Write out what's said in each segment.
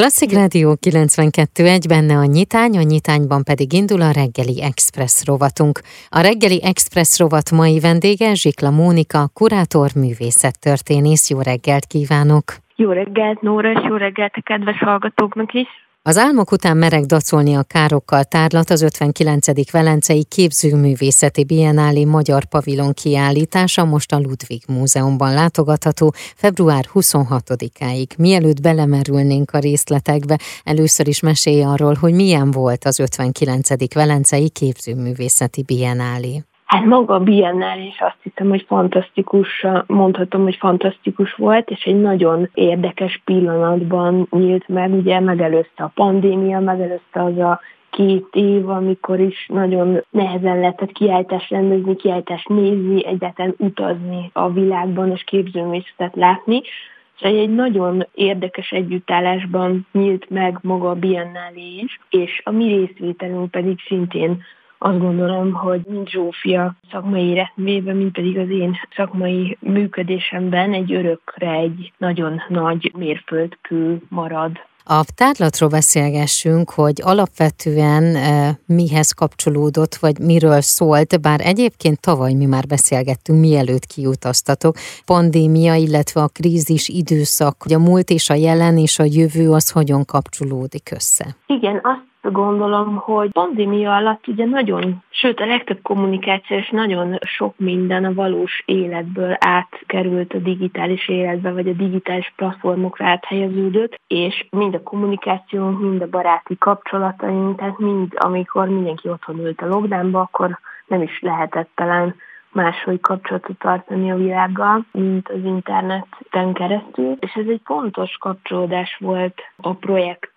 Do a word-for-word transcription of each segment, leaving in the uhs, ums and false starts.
Klasszik Rádió kilencvenkettő pont egy, benne a nyitány, a nyitányban pedig indul a Reggeli Expressz rovatunk. A Reggeli Expressz rovat mai vendége Zsikla Mónika, kurátor, művészettörténész. Jó reggelt kívánok! Jó reggelt, Nóra, és jó reggelt a kedves hallgatóknak is! Az Álmok után merek dacolni a károkkal tárlat az ötvenkilencedik velencei képzőművészeti biennálé magyar pavilon kiállítása most a Ludwig Múzeumban látogatható február huszonhatodikáig. Mielőtt belemerülnénk a részletekbe, először is mesélj arról, hogy milyen volt az ötvenkilencedik velencei képzőművészeti biennálé. Hát maga a biennálé is azt hiszem, hogy fantasztikus, mondhatom, hogy fantasztikus volt, és egy nagyon érdekes pillanatban nyílt meg, ugye megelőzte a pandémia, megelőzte az a két év, amikor is nagyon nehezen lehetett kiállítást rendezni, kiállítást nézni, egyáltalán utazni a világban, és képzőművészetet látni. Szóval egy nagyon érdekes együttállásban nyílt meg maga a biennálé is, és a mi részvételünk pedig szintén azt gondolom, hogy mind Zsófia szakmai életművében, mint pedig az én szakmai működésemben egy örökre egy nagyon nagy mérföldkő marad. A tárlatról beszélgessünk, hogy alapvetően e, mihez kapcsolódott, vagy miről szólt, bár egyébként tavaly mi már beszélgettünk, mielőtt kiutaztatok. Pandémia, illetve a krízis időszak, hogy a múlt és a jelen és a jövő az hogyan kapcsolódik össze? Igen, azt gondolom, hogy pandémia alatt ugye nagyon, sőt a legtöbb kommunikáció és nagyon sok minden a valós életből átkerült a digitális életbe, vagy a digitális platformokra áthelyeződött, és mind a kommunikációnk, mind a baráti kapcsolataink, tehát mind, amikor mindenki otthon ült a lockdownba, akkor nem is lehetett talán máshogy kapcsolatot tartani a világgal, mint az interneten keresztül, és ez egy fontos kapcsolódás volt a projekt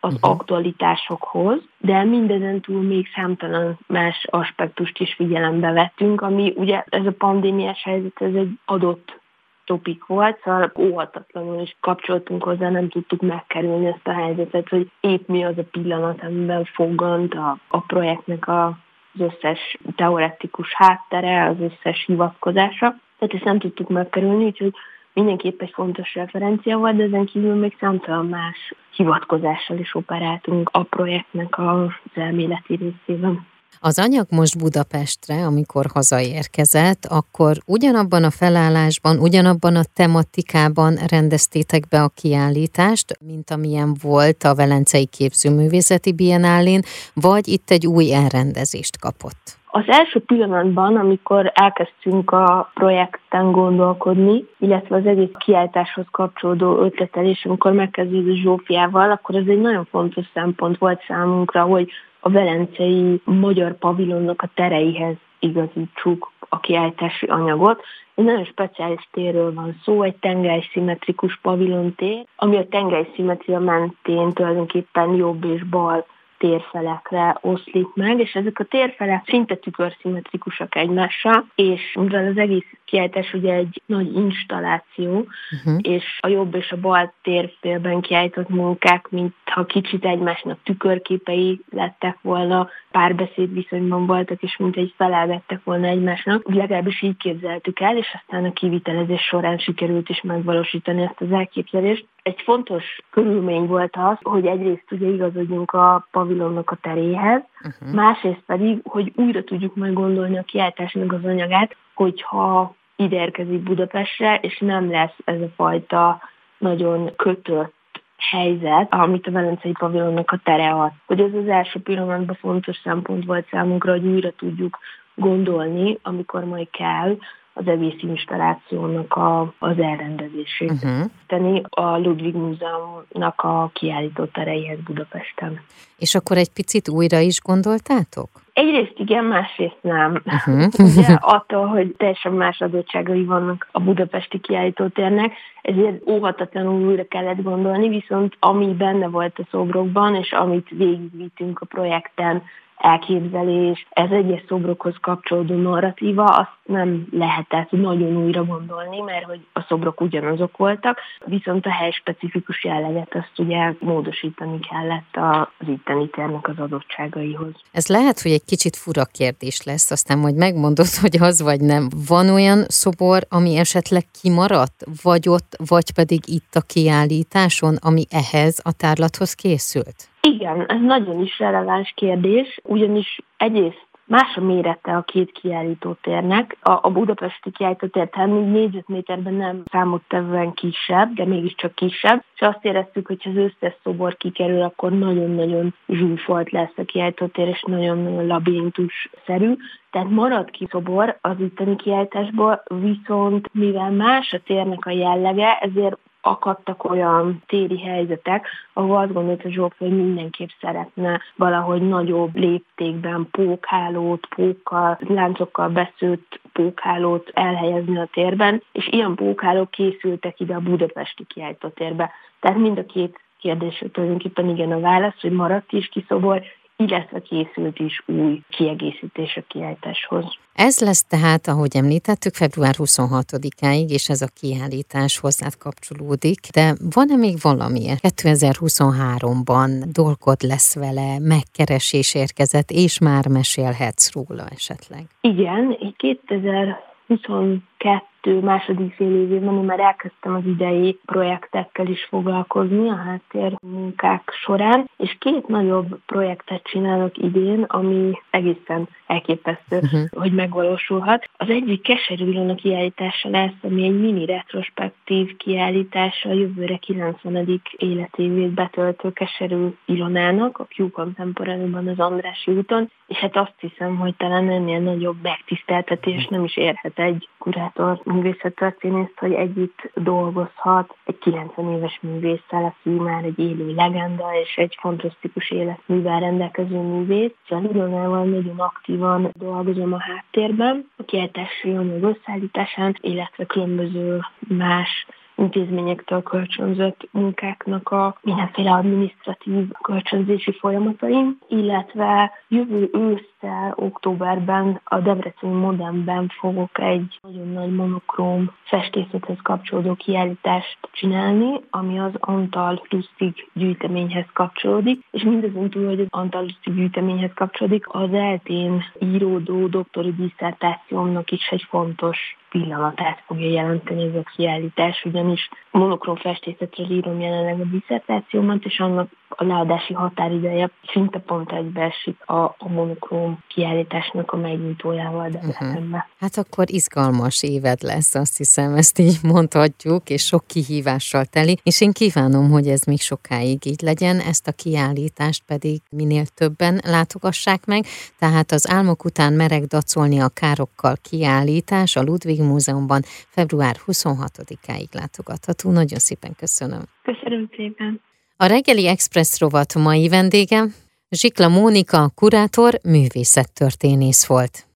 az aktualitásokhoz, de mindezen túl még számtalan más aspektust is figyelembe vettünk, ami ugye ez a pandémiás helyzet, ez egy adott topik volt, szóval óhatatlanul is kapcsoltunk hozzá, nem tudtuk megkerülni ezt a helyzetet, hogy épp mi az a pillanat, amiben foggant a, a projektnek a, az összes teoretikus háttere, az összes hivatkozása, tehát ezt nem tudtuk megkerülni, úgyhogy mindenképp egy fontos referencia volt, de ezen kívül még számtalan más hivatkozással is operáltunk a projektnek az elméleti részében. Az anyag most Budapestre, amikor hazaérkezett, akkor ugyanabban a felállásban, ugyanabban a tematikában rendeztétek be a kiállítást, mint amilyen volt a velencei képzőművészeti biennálén, vagy itt egy új elrendezést kapott? Az első pillanatban, amikor elkezdtünk a projekten gondolkodni, illetve az egész kiállításhoz kapcsolódó ötletelés, amikor megkezdődött Zsófiával, akkor ez egy nagyon fontos szempont volt számunkra, hogy a velencei magyar pavilonnak a tereihez igazítsuk a kiállítási anyagot. Egy nagyon speciális térről van szó, egy tengelyszimetrikus pavilontér, ami a tengelyszimetria mentén tulajdonképpen jobb és bal térfelekre oszlik meg, és ezek a térfelek szinte tükörszimmetrikusak egymással, és mivel az egész kiállítás ugye egy nagy installáció, uh-huh. és a jobb és a bal térfélben kiállított munkák, mintha kicsit egymásnak tükörképei lettek volna, párbeszéd viszonyban voltak, és mintegy felelgettek volna egymásnak, legalábbis így képzeltük el, és aztán a kivitelezés során sikerült is megvalósítani ezt az elképzelést. Egy fontos körülmény volt az, hogy egyrészt ugye igazodjunk a pavilonnak a teréhez, uh-huh. másrészt pedig, hogy újra tudjuk majd gondolni a kiállításnak az anyagát, hogyha ide érkezik Budapestre, és nem lesz ez a fajta nagyon kötött helyzet, amit a velencei pavilonnak a tere ad. Hogy ez az első pillanatban fontos szempont volt számunkra, hogy újra tudjuk gondolni, amikor majd kell, az egész installációnak a, az elrendezését uh-huh. tenni a Ludwig Múzeumnak a kiállított tereihez Budapesten. És akkor egy picit újra is gondoltátok? Egyrészt igen, másrészt nem. Uh-huh. Ugye attól, hogy teljesen más adottságai vannak a budapesti kiállítótérnek, ezért óhatatlanul újra kellett gondolni, viszont ami benne volt a szobrokban, és amit végigvittünk a projekten, elképzelés, ez egyes szobrokhoz kapcsolódó narratíva, azt nem lehetett nagyon újra gondolni, mert hogy a szobrok ugyanazok voltak, viszont a hely specifikus jelleget azt ugye módosítani kellett az itteni térnek az adottságaihoz. Ez lehet, hogy egy kicsit fura kérdés lesz, aztán majd megmondod, hogy az vagy nem. Van olyan szobor, ami esetleg kimaradt, vagy ott, vagy pedig itt a kiállításon, ami ehhez a tárlathoz készült? Igen, ez nagyon is releváns kérdés, ugyanis egyrészt más a mérete a két kiállítótérnek. A, a budapesti kiállítótér tehát még négyzetméterben nem számottevően kisebb, de mégiscsak kisebb, és azt éreztük, hogy ha az összes szobor kikerül, akkor nagyon-nagyon zsúfolt lesz a kiállítótér, és nagyon labirintusszerű. Tehát maradt ki szobor az itteni kiállításból, viszont mivel más a térnek a jellege, ezért akadtak olyan téri helyzetek, ahol azt gondolta Zsóf, hogy mindenképp szeretne valahogy nagyobb léptékben pókhálót, pókkal, láncokkal beszőtt pókhálót elhelyezni a térben, és ilyen pókhálók készültek ide a budapesti kiállítótérbe. Tehát mind a két kérdés tulajdonképpen igen a válasz, hogy maradt is kiszobor, illetve készült is új kiegészítés a kiállításhoz. Ez lesz tehát, ahogy említettük, február huszonhatodikáig, és ez a kiállítás hozzád kapcsolódik, de van-e még valami? kétezer-huszonháromban dolgod lesz vele, megkeresés érkezett, és már mesélhetsz róla esetleg. Igen, kétezer-huszonkettő második fél évében már elkezdtem az idei projektekkel is foglalkozni a háttérmunkák során, és két nagyobb projektet csinálok idén, ami egészen elképesztő, uh-huh. hogy megvalósulhat. Az egyik Keserű Ilona kiállítása lesz, ami egy mini retrospektív kiállítása a jövőre kilencvenedik életévét betöltő Keserű Ilonának, a Q-Con temporáriumban az Andrássy úton, és hát azt hiszem, hogy talán ennél nagyobb megtiszteltetés nem is érhet egy kurátor művészettörténészt, hogy együtt dolgozhat egy kilencven éves művésszel, aki már egy élő legenda és egy fantasztikus életművel rendelkező művész. Szóval Ilonával nagyon aktívan dolgozom a háttérben, a kiállítási anyag összeállításán, illetve különböző más intézményektől kölcsönzött munkáknak a mindenféle adminisztratív kölcsönzési folyamataim, illetve jövő ősszel, októberben a Debrecen modemben fogok egy nagyon nagy monokróm festészethez kapcsolódó kiállítást csinálni, ami az Antal gyűjteményhez kapcsolódik, és mindazon túl, hogy az Antal gyűjteményhez kapcsolódik, az eltén íródó doktori diszertációmnak is egy fontos pillanatát fogja jelenteni ez a kiállítás, ugyanis monokróm festészetről írom jelenleg a diszertációmat, és annak a leadási határideje szinte pont egybeesik a, a monokróm kiállításnak a megnyitójával Debrecenben. Uh-huh. Hát akkor izgalmas éved lesz, azt hiszem, ezt így mondhatjuk, és sok kihívással teli, és én kívánom, hogy ez még sokáig így legyen, ezt a kiállítást pedig minél többen látogassák meg, tehát az Álmok után merek dacolni a károkkal kiállítás a Ludwig Múzeumban február huszonhatodikáig látogatható. Nagyon szépen köszönöm. Köszönöm szépen. A Reggeli Expressz rovat mai vendége Zsikla Mónika, kurátor, művészettörténész volt.